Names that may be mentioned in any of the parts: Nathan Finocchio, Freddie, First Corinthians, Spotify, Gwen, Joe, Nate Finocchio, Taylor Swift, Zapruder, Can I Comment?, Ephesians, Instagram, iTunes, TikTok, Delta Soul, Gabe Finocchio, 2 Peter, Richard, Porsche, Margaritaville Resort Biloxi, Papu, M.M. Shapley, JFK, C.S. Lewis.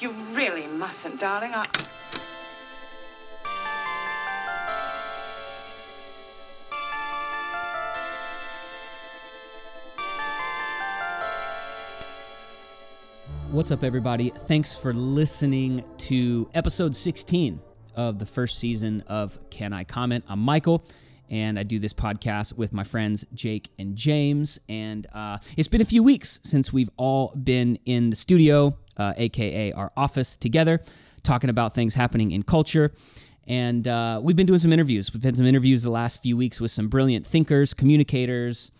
You really mustn't, darling. What's up, everybody? Thanks for listening to episode 16 of the first season of Can I Comment? I'm Michael, and I do this podcast with my friends Jake and James, and it's been a few weeks since we've all been in the studio, aka our office, together, talking about things happening in culture, and we've been doing some interviews. We've had some interviews the last few weeks with some brilliant thinkers, communicators,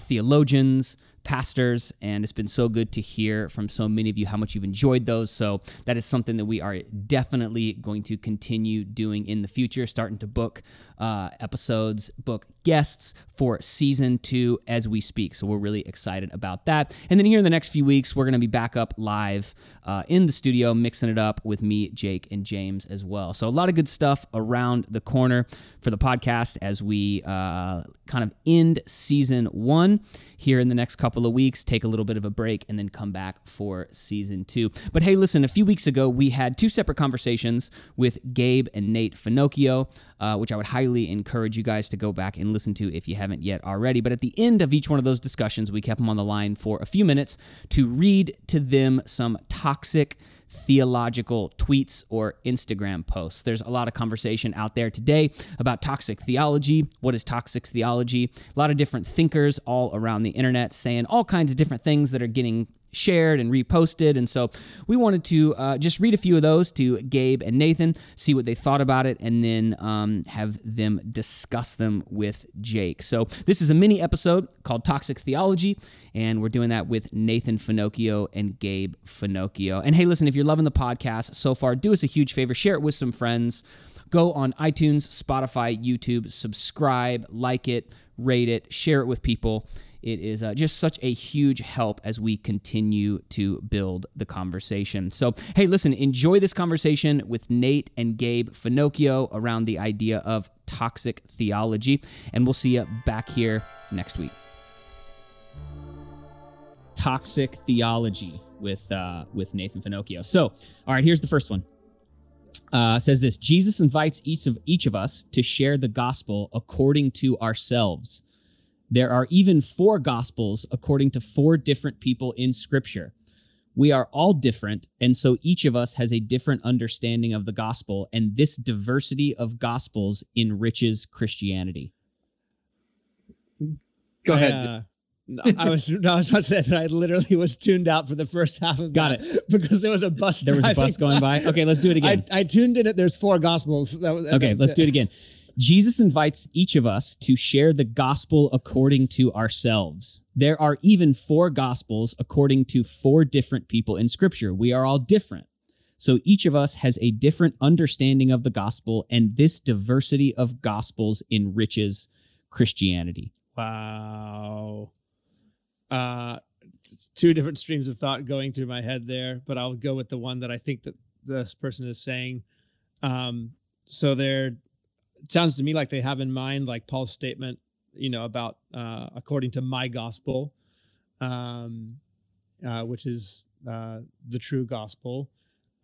theologians, pastors, and it's been so good to hear from so many of you how much you've enjoyed those. So that is something that we are definitely going to continue doing in the future, starting to book episodes, book guests for season 2 as we speak. So we're really excited about that. And then here in the next few weeks, we're going to be back up live in the studio, mixing it up with me, Jake, and James as well. So a lot of good stuff around the corner for the podcast as we kind of end season 1 here in the next couple of weeks, take a little bit of a break, and then come back for season 2. But hey, listen, a few weeks ago, we had 2 separate conversations with Gabe and Nate Finocchio, which I would highly encourage you guys to go back and listen to if you haven't yet already. But at the end of each one of those discussions, we kept them on the line for a few minutes to read to them some toxic theological tweets or Instagram posts. There's a lot of conversation out there today about toxic theology. What is toxic theology? A lot of different thinkers all around the internet saying all kinds of different things that are getting shared and reposted, and so we wanted to just read a few of those to Gabe and Nathan, see what they thought about it, and then have them discuss them with Jake. So this is a mini episode called Toxic Theology, and we're doing that with Nathan Finocchio and Gabe Finocchio. And hey, listen, if you're loving the podcast so far, do us a huge favor, share it with some friends. Go on iTunes, Spotify, YouTube, subscribe, like it, rate it, share it with people. It is just such a huge help as we continue to build the conversation. So, hey, listen, enjoy this conversation with Nate and Gabe Finocchio around the idea of toxic theology, and we'll see you back here next week. Toxic theology with Nathan Finocchio. So, all right, here's the first one. Says this: Jesus invites each of us to share the gospel according to ourselves. There are even 4 gospels according to 4 different people in Scripture. We are all different, and so each of us has a different understanding of the gospel, and this diversity of gospels enriches Christianity. Go ahead. I was about to say that I literally was tuned out for the first half of it because there was a bus. There was a bus going by. Okay, let's do it again. I tuned in. There's 4 gospels. Let's do it again. Jesus invites each of us to share the gospel according to ourselves. There are even 4 gospels according to 4 different people in Scripture. We are all different. So each of us has a different understanding of the gospel, and this diversity of gospels enriches Christianity. Wow. 2 different streams of thought going through my head there, but I'll go with the one that I think that this person is saying. It sounds to me like they have in mind, like Paul's statement, about according to my gospel, which is the true gospel.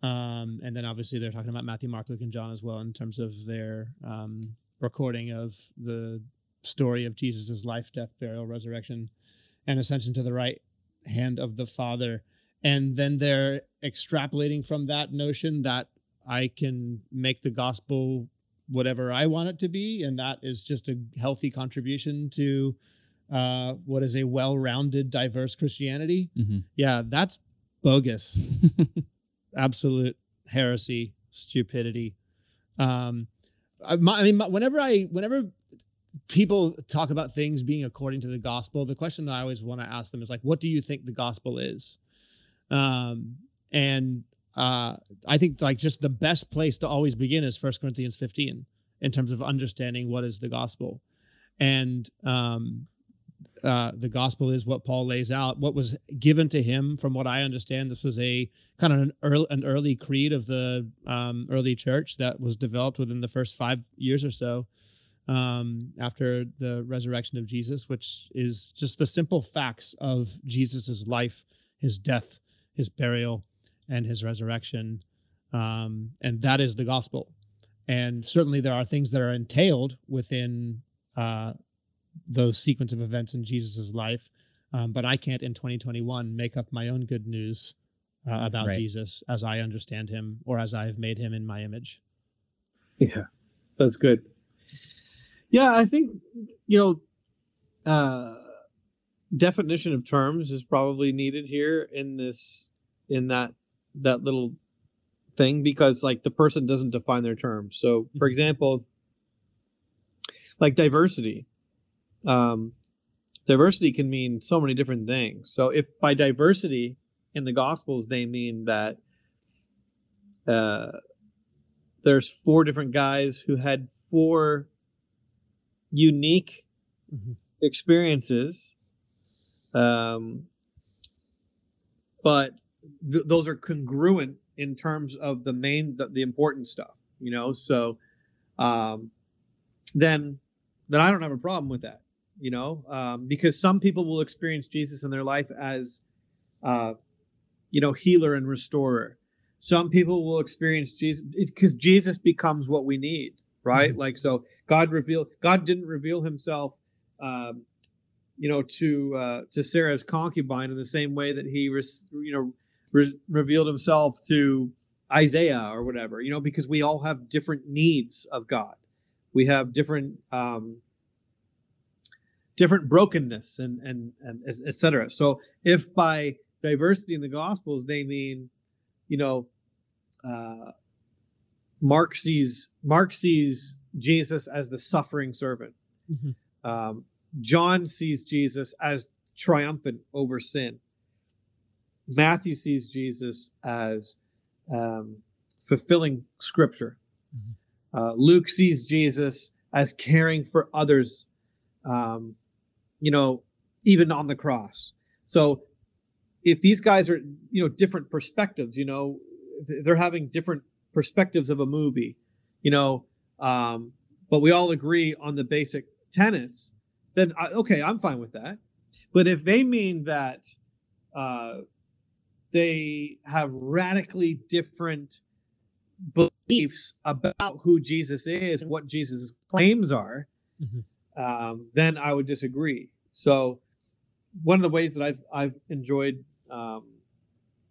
And then obviously they're talking about Matthew, Mark, Luke, and John as well in terms of their recording of the story of Jesus's life, death, burial, resurrection, and ascension to the right hand of the Father. And then they're extrapolating from that notion that I can make the gospel whatever I want it to be, and that is just a healthy contribution to what is a well-rounded, diverse Christianity. Mm-hmm. Yeah, that's bogus. Absolute heresy, stupidity. Whenever people talk about things being according to the gospel, the question that I always want to ask them is like, what do you think the gospel is? I think like just the best place to always begin is First Corinthians 15 in terms of understanding what is the gospel. And the gospel is what Paul lays out, what was given to him. From what I understand, this was a kind of an early creed of the early church that was developed within the first 5 years or so after the resurrection of Jesus, which is just the simple facts of Jesus's life, his death, his burial, and his resurrection. And that is the gospel. And certainly there are things that are entailed within those sequence of events in Jesus's life. But I can't in 2021 make up my own good news about right. Jesus as I understand him or as I have made him in my image. Yeah, that's good. Yeah, I think, definition of terms is probably needed here in that little thing, because like the person doesn't define their terms. So for example, like diversity, diversity can mean so many different things. So if by diversity in the Gospels, they mean that there's four different guys who had four unique experiences, but those are congruent in terms of the important stuff, So then I don't have a problem with that, because some people will experience Jesus in their life as healer and restorer. Some people will experience Jesus because Jesus becomes what we need, right? Mm-hmm. Like, so God didn't reveal himself, to Sarah's concubine in the same way that he, revealed himself to Isaiah or whatever, because we all have different needs of God. We have different brokenness and et cetera. So if by diversity in the Gospels, they mean, Mark sees Jesus as the suffering servant. Mm-hmm. John sees Jesus as triumphant over sin. Matthew sees Jesus as fulfilling Scripture. Mm-hmm. Luke sees Jesus as caring for others, even on the cross. So if these guys are, different perspectives, they're having different perspectives of a movie, but we all agree on the basic tenets, then I'm fine with that. But if they mean that they have radically different beliefs about who Jesus is and what Jesus' claims are, mm-hmm. Then I would disagree. So one of the ways that I've enjoyed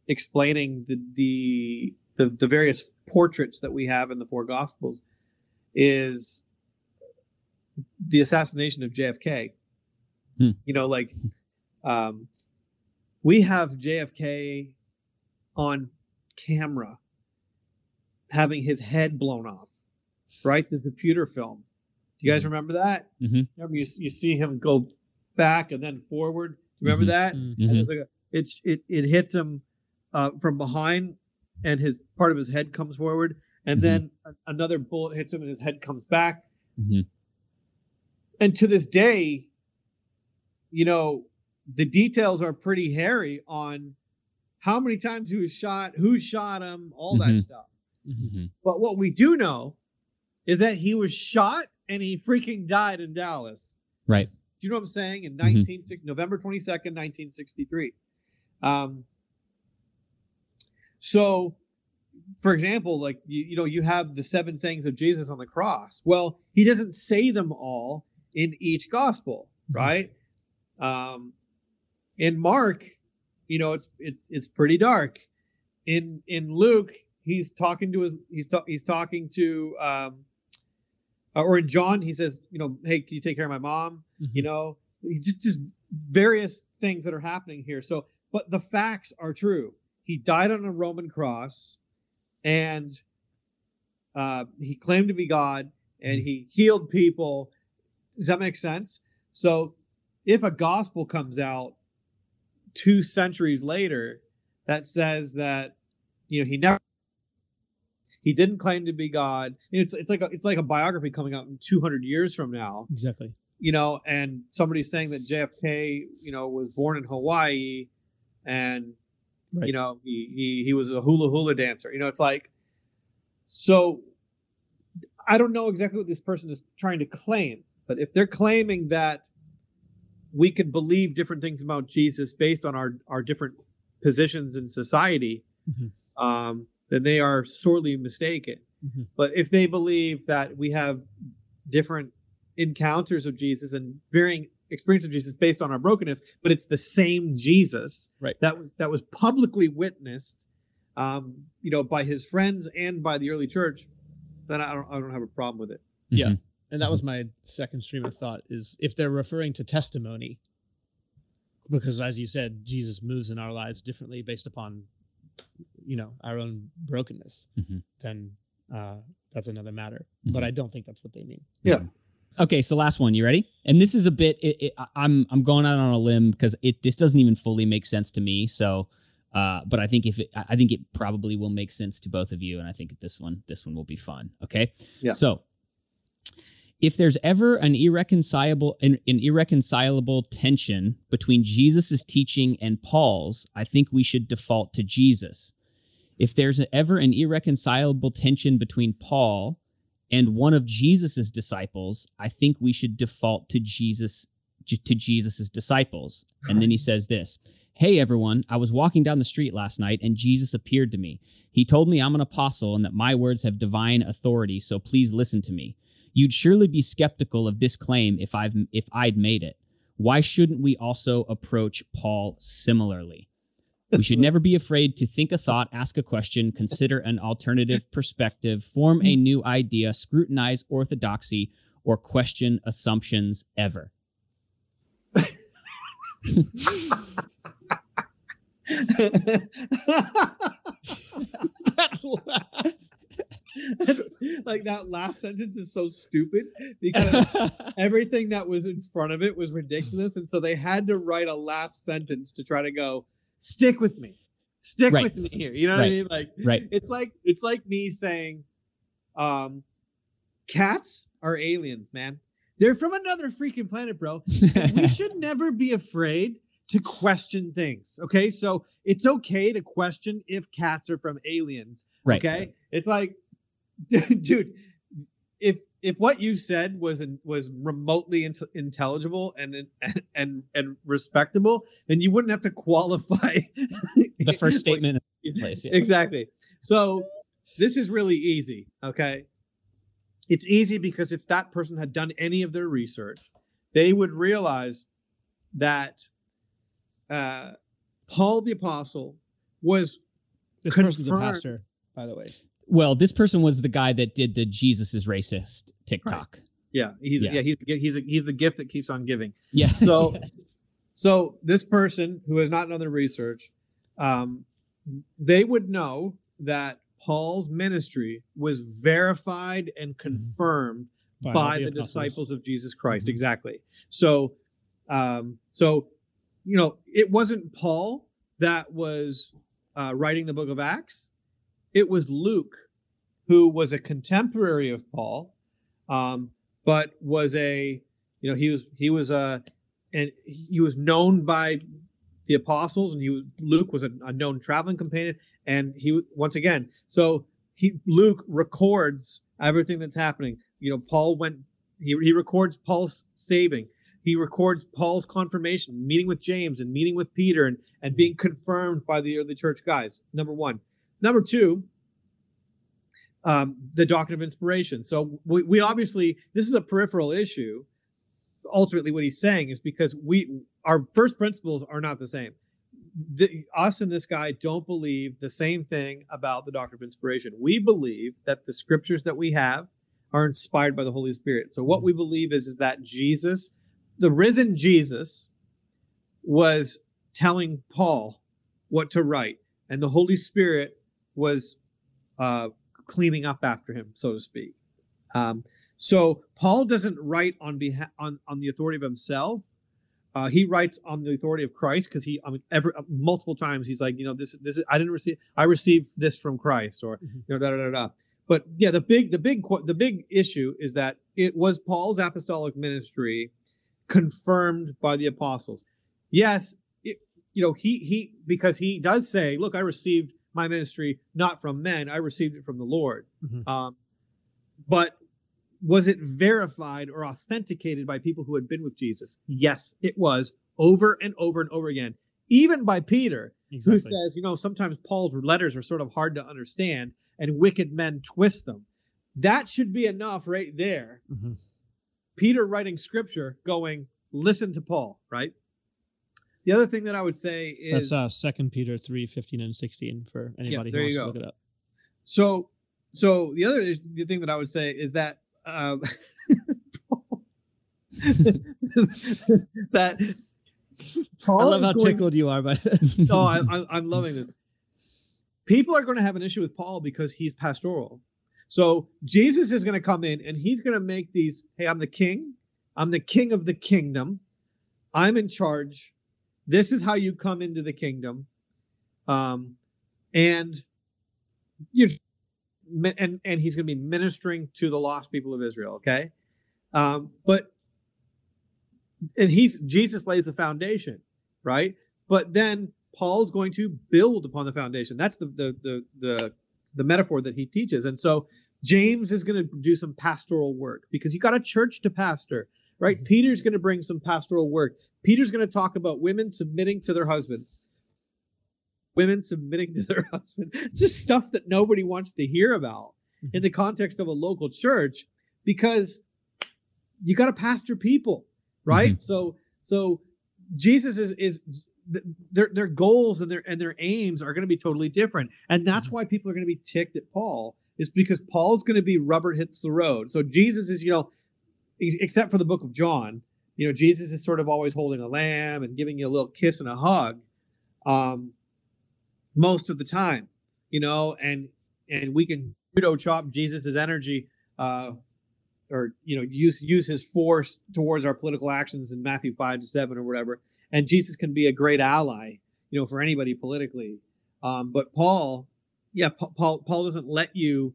explaining the various portraits that we have in the four Gospels is the assassination of JFK. Hmm. We have JFK on camera having his head blown off, right? The Zapruder film. Do you guys remember that? Mm-hmm. Remember you see him go back and then forward. Remember that? Mm-hmm. And it hits him from behind, and his part of his head comes forward, and then another bullet hits him, and his head comes back. Mm-hmm. And to this day, the details are pretty hairy on how many times he was shot, who shot him, all that stuff. Mm-hmm. But what we do know is that he was shot and he freaking died in Dallas. Right. Do you know what I'm saying? In November 22nd, 1963. So, for example, like, you have the seven sayings of Jesus on the cross. Well, he doesn't say them all in each gospel, right? In Mark, it's pretty dark. In Luke, or in John, he says, hey, can you take care of my mom? Mm-hmm. Just various things that are happening here. So, but the facts are true. He died on a Roman cross, and he claimed to be God, and he healed people. Does that make sense? So if a gospel comes out 2 centuries later that says that, he didn't claim to be God, it's like a biography coming out in 200 years from now. Exactly. And somebody's saying that JFK, was born in Hawaii, and right. He was a hula dancer. It's like, so I don't know exactly what this person is trying to claim, but if they're claiming that we could believe different things about Jesus based on our different positions in society, then they are sorely mistaken. Mm-hmm. But if they believe that we have different encounters of Jesus and varying experience of Jesus based on our brokenness, but it's the same Jesus, right, that was publicly witnessed, by his friends and by the early church, then I don't have a problem with it. Yeah. Mm-hmm. And that was my second stream of thought, is if they're referring to testimony, because as you said, Jesus moves in our lives differently based upon, our own brokenness, mm-hmm. then that's another matter. Mm-hmm. But I don't think that's what they mean. Yeah. Okay, so last one. You ready? And this is a bit. I'm going out on a limb because this doesn't even fully make sense to me. So, but I think it probably will make sense to both of you, and I think this one will be fun. Okay. Yeah. So, if there's ever an irreconcilable tension between Jesus's teaching and Paul's, I think we should default to Jesus. If there's ever an irreconcilable tension between Paul and one of Jesus's disciples, I think we should default to Jesus's disciples. And then he says this, "Hey everyone, I was walking down the street last night and Jesus appeared to me. He told me I'm an apostle and that my words have divine authority, so please listen to me. You'd surely be skeptical of this claim if I'd made it. Why shouldn't we also approach Paul similarly? We should never be afraid to think a thought, ask a question, consider an alternative perspective, form a new idea, scrutinize orthodoxy, or question assumptions ever." Like that last sentence is so stupid because everything that was in front of it was ridiculous. And so they had to write a last sentence to try to go, stick right. with me here. You know what right. I mean? Like, right. It's like me saying, cats are aliens, man. They're from another freaking planet, bro. We should never be afraid to question things. Okay. So it's okay to question if cats are from aliens. Right. Okay. Right. It's like, dude, if what you said was remotely intelligible and respectable, then you wouldn't have to qualify the first statement. In place, yeah. Exactly. So this is really easy. Okay. It's easy because if that person had done any of their research, they would realize that Paul the Apostle was this confirmed. Person's a pastor, by the way. Well, this person was the guy that did the Jesus is racist TikTok. Right. Yeah, he's the gift that keeps on giving. Yeah. So, yes. So this person who has not done the research, they would know that Paul's ministry was verified and confirmed by the disciples of Jesus Christ. Mm-hmm. Exactly. So, it wasn't Paul that was writing the book of Acts. It was Luke, who was a contemporary of Paul, but was he was known by the apostles, and Luke was a known traveling companion, and Luke records everything that's happening. Paul went, he records Paul's saving. He records Paul's confirmation, meeting with James and meeting with Peter and being confirmed by the early church guys. Number one. Number two, the doctrine of inspiration. So we obviously, this is a peripheral issue. Ultimately, what he's saying is because our first principles are not the same. Us and this guy don't believe the same thing about the doctrine of inspiration. We believe that the scriptures that we have are inspired by the Holy Spirit. So what we believe is that Jesus, the risen Jesus, was telling Paul what to write. And the Holy Spirit was cleaning up after him, so to speak. So Paul doesn't write on the authority of himself. He writes on the authority of Christ because multiple times he's like, I received this from Christ, or But yeah, the big issue is that it was Paul's apostolic ministry confirmed by the apostles. Yes. He because he does say, look, I received my ministry not from men, I received it from the Lord. Mm-hmm. But was it verified or authenticated by people who had been with Jesus? Yes, it was, over and over and over again. even by Peter, exactly, who says, you know, sometimes Paul's letters are sort of hard to understand and wicked men twist them. That should be enough right there. Mm-hmm. Peter writing scripture going, listen to Paul, right? The other thing that I would say is... That's 2 Peter 3, 15 and 16 for anybody who wants to look it up. So the other thing that I would say is that... that Paul, I love how tickled you are by this. Oh, I'm loving this. People are going to have an issue with Paul because he's pastoral. So Jesus is going to come in and he's going to make these, hey, I'm the king. I'm the king of the kingdom. I'm in charge. This is how you come into the kingdom. And he's going to be ministering to the lost people of Israel. Okay. Jesus lays the foundation, right? But then Paul's going to build upon the foundation. That's the metaphor that he teaches. And so James is going to do some pastoral work because you got a church to pastor, right? Mm-hmm. Peter's going to bring some pastoral work. Peter's going to talk about women submitting to their husbands. Women submitting to their husband. It's just stuff that nobody wants to hear about in the context of a local church because you got to pastor people, right? Mm-hmm. So Jesus is their goals and their aims are going to be totally different. And that's why people are going to be ticked at Paul, is because Paul's going to be rubber hits the road. So Jesus is, you know, except for the book of John, you know, Jesus is sort of always holding a lamb and giving you a little kiss and a hug. Most of the time, you know, and we can judo chop Jesus's energy, or, you know, use his force towards our political actions in Matthew 5-7 or whatever. And Jesus can be a great ally, you know, for anybody politically. But Paul doesn't let you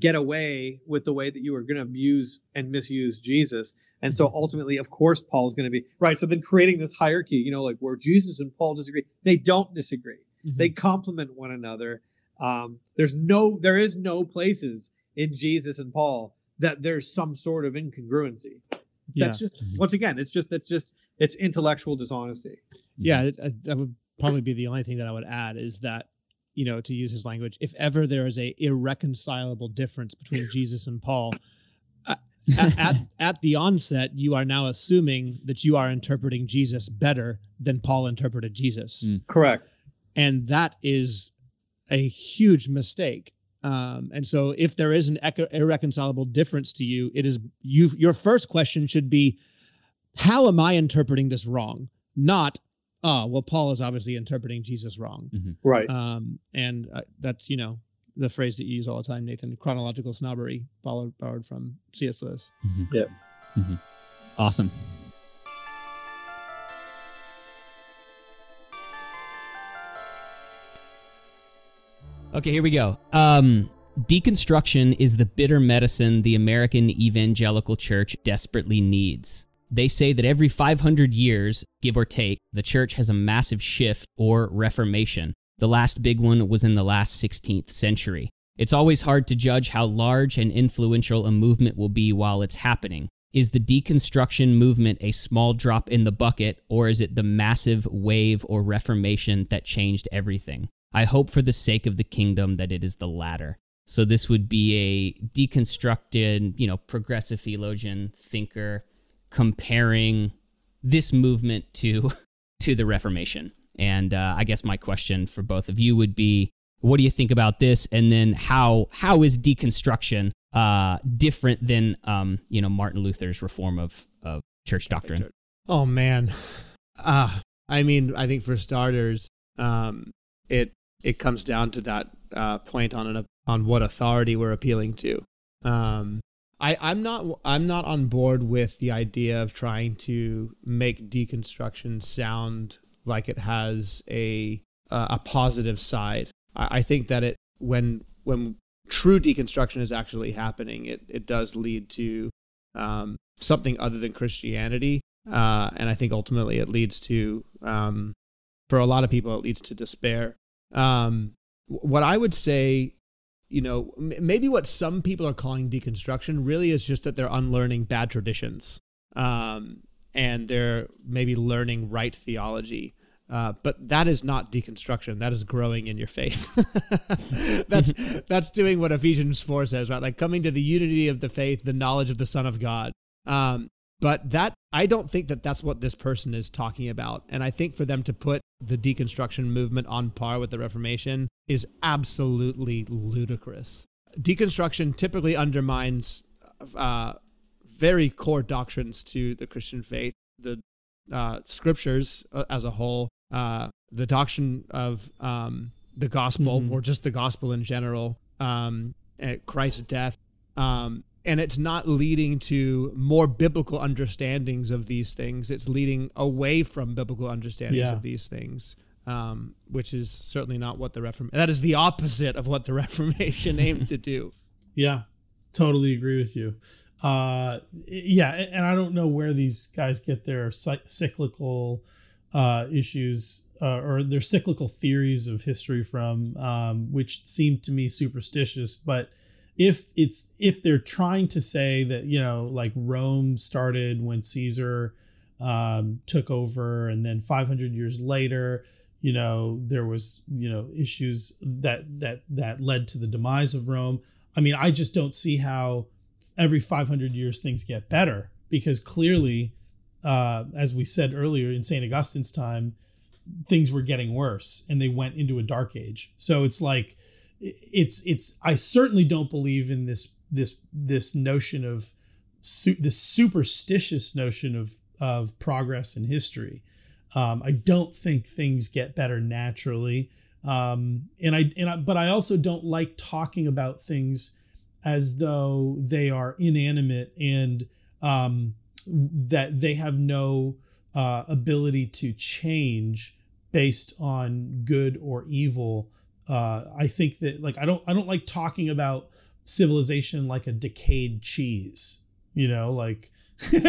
get away with the way that you are going to abuse and misuse Jesus. And so ultimately, of course, Paul is going to be right. So then creating this hierarchy, you know, like where Jesus and Paul disagree, they don't disagree. Mm-hmm. They complement one another. There is no places in Jesus and Paul that there's some sort of incongruency. Yeah. That's just, once again, it's intellectual dishonesty. Yeah. That would probably be the only thing that I would add is that, you know, to use his language, if ever there is a irreconcilable difference between Jesus and Paul, at the onset, you are now assuming that you are interpreting Jesus better than Paul interpreted Jesus. Mm. Correct. And that is a huge mistake. And so if there is an irreconcilable difference to you, it is you. Your first question should be, how am I interpreting this wrong? Not, oh, well, Paul is obviously interpreting Jesus wrong. Mm-hmm. Right. And that's, you know, the phrase that you use all the time, Nathan, chronological snobbery, borrowed from C.S. Lewis. Mm-hmm. Yep. Mm-hmm. Awesome. Okay, here we go. Deconstruction is the bitter medicine the American evangelical church desperately needs. They say that every 500 years, give or take, the church has a massive shift or reformation. The last big one was in the last 16th century. It's always hard to judge how large and influential a movement will be while it's happening. Is the deconstruction movement a small drop in the bucket, or is it the massive wave or reformation that changed everything? I hope for the sake of the kingdom that it is the latter. So this would be a deconstructed, you know, progressive theologian, thinker, comparing this movement to the Reformation. And I guess my question for both of you would be, what do you think about this? And then how is deconstruction different than, you know, Martin Luther's reform of church doctrine? Oh, man. I mean, I think for starters, it comes down to that point on what authority we're appealing to. I'm not on board with the idea of trying to make deconstruction sound like it has a positive side. I think that when true deconstruction is actually happening, it does lead to something other than Christianity, and I think ultimately it leads to for a lot of people, it leads to despair. What I would say, you know, maybe what some people are calling deconstruction really is just that they're unlearning bad traditions, and they're maybe learning right theology. But that is not deconstruction. That is growing in your faith. That's doing what Ephesians 4 says, right? Like coming to the unity of the faith, the knowledge of the Son of God. But that, I don't think that that's what this person is talking about. And I think for them to put the deconstruction movement on par with the Reformation is absolutely ludicrous. Deconstruction typically undermines very core doctrines to the Christian faith, the scriptures as a whole, the doctrine of the gospel, or just the gospel in general, Christ's death. And it's not leading to more biblical understandings of these things. It's leading away from biblical understandings of these things, which is certainly not what the Reformation... That is the opposite of what the Reformation aimed to do. Yeah, totally agree with you. And I don't know where these guys get their cyclical issues or their cyclical theories of history from, which seem to me superstitious, but... If they're trying to say that, you know, like Rome started when Caesar took over, and then 500 years later, you know, there was, you know, issues that led to the demise of Rome. I mean, I just don't see how every 500 years things get better, because clearly, as we said earlier, in St. Augustine's time, things were getting worse and they went into a dark age. So it's like, I certainly don't believe in this notion of this superstitious notion of progress in history. I don't think things get better naturally, but I also don't like talking about things as though they are inanimate and that they have no ability to change based on good or evil. I think that, like, I don't like talking about civilization like a decayed cheese, you know, like like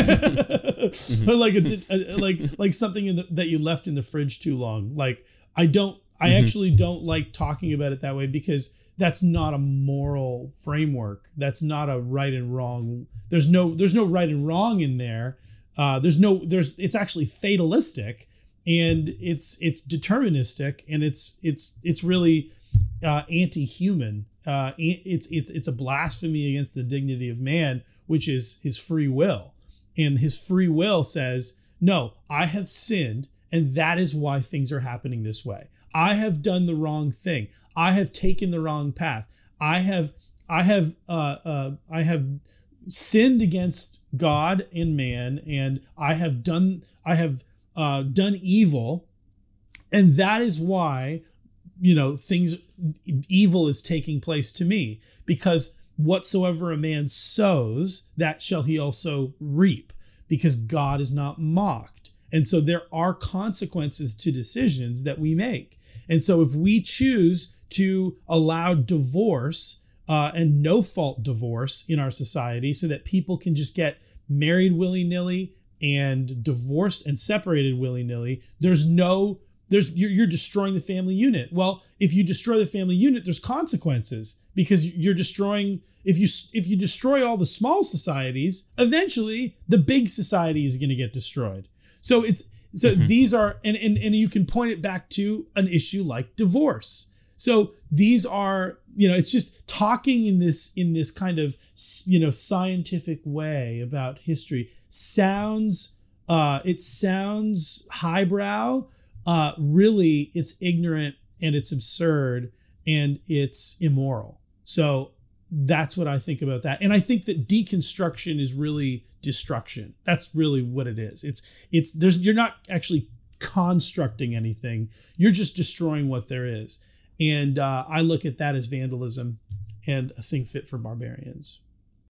something that you left in the fridge too long. Like, I actually don't like talking about it that way, because that's not a moral framework. That's not a right and wrong. There's no right and wrong in there. It's actually fatalistic. And it's deterministic, and it's really anti-human. It's a blasphemy against the dignity of man, which is his free will. And his free will says, no, I have sinned, and that is why things are happening this way. I have done the wrong thing. I have taken the wrong path. I have sinned against God and man, and I have done evil, and that is why, you know, evil is taking place to me, because whatsoever a man sows, that shall he also reap, because God is not mocked. And so there are consequences to decisions that we make. And so if we choose to allow divorce and no-fault divorce in our society, so that people can just get married willy-nilly and divorced and separated willy-nilly, you're destroying the family unit. Well, if you destroy the family unit, there's consequences, because you're destroying, if you destroy all the small societies, eventually the big society is going to get destroyed. So these are, and you can point it back to an issue like divorce. So these are, you know, it's just talking in this kind of, you know, scientific way about history sounds, it sounds highbrow. Really, it's ignorant, and it's absurd, and it's immoral. So that's what I think about that. And I think that deconstruction is really destruction. That's really what it is. You're not actually constructing anything. You're just destroying what there is. And I look at that as vandalism and a thing fit for barbarians.